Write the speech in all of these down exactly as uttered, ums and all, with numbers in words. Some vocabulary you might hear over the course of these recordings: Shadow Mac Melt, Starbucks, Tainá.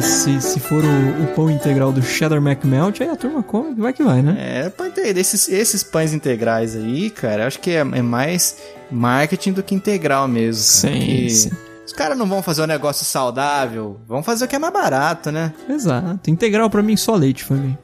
Mas se, se for o, o pão integral do Shadow Mac Melt, aí a turma come, vai que vai, né? É, pão integral. Esses, esses pães integrais aí, cara, acho que é, é mais marketing do que integral mesmo. Sim, que... sim. Os caras não vão fazer um negócio saudável, vão fazer o que é mais barato, né? Exato. Integral pra mim só leite, família.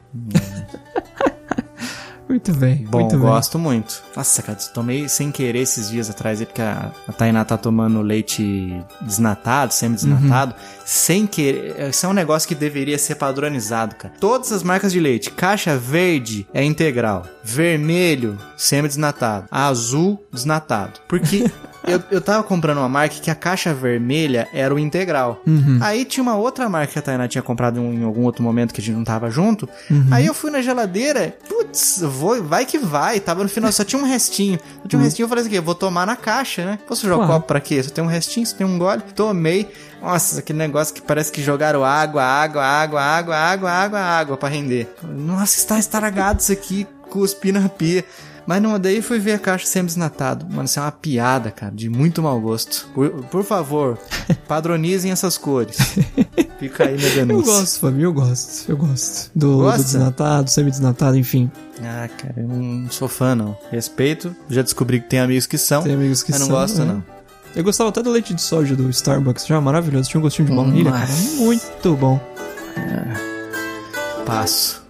Muito bem, bom, muito bem. Gosto muito. Nossa, cara, tomei sem querer esses dias atrás, porque a, a Tainá tá tomando leite desnatado, semi-desnatado, uhum. sem querer. Isso é um negócio que deveria ser padronizado, cara. Todas as marcas de leite, caixa verde é integral, vermelho, semi-desnatado, azul, desnatado. Porque... Eu, eu tava comprando uma marca que a caixa vermelha era o integral. Uhum. Aí tinha uma outra marca que a Tainá tinha comprado em algum outro momento que a gente não tava junto. Uhum. Aí eu fui na geladeira, putz, vou, vai que vai. Tava no final, só tinha um restinho. Só tinha um uhum. restinho, eu falei assim, eu vou tomar na caixa, né? Posso jogar o copo pra quê? Só tem um restinho, só tem um gole. Tomei. Nossa, aquele negócio que parece que jogaram água, água, água, água, água, água, água pra render. Nossa, está estragado isso aqui, cuspi na pia. Mas não, daí fui ver a caixa semi-desnatado. Mano, isso é uma piada, cara, de muito mau gosto. Por, por favor, padronizem essas cores. Fica aí na denúncia. Eu gosto, família, eu gosto. Eu gosto. Do, do desnatado, semi-desnatado, enfim. Ah, cara, eu não sou fã, não. Respeito, já descobri que tem amigos que são. Tem amigos que mas são. Mas não gosto, é. não. Eu gostava até do leite de soja do Starbucks, já maravilhoso. Tinha um gostinho de baunilha, cara. Muito bom. É. Passo.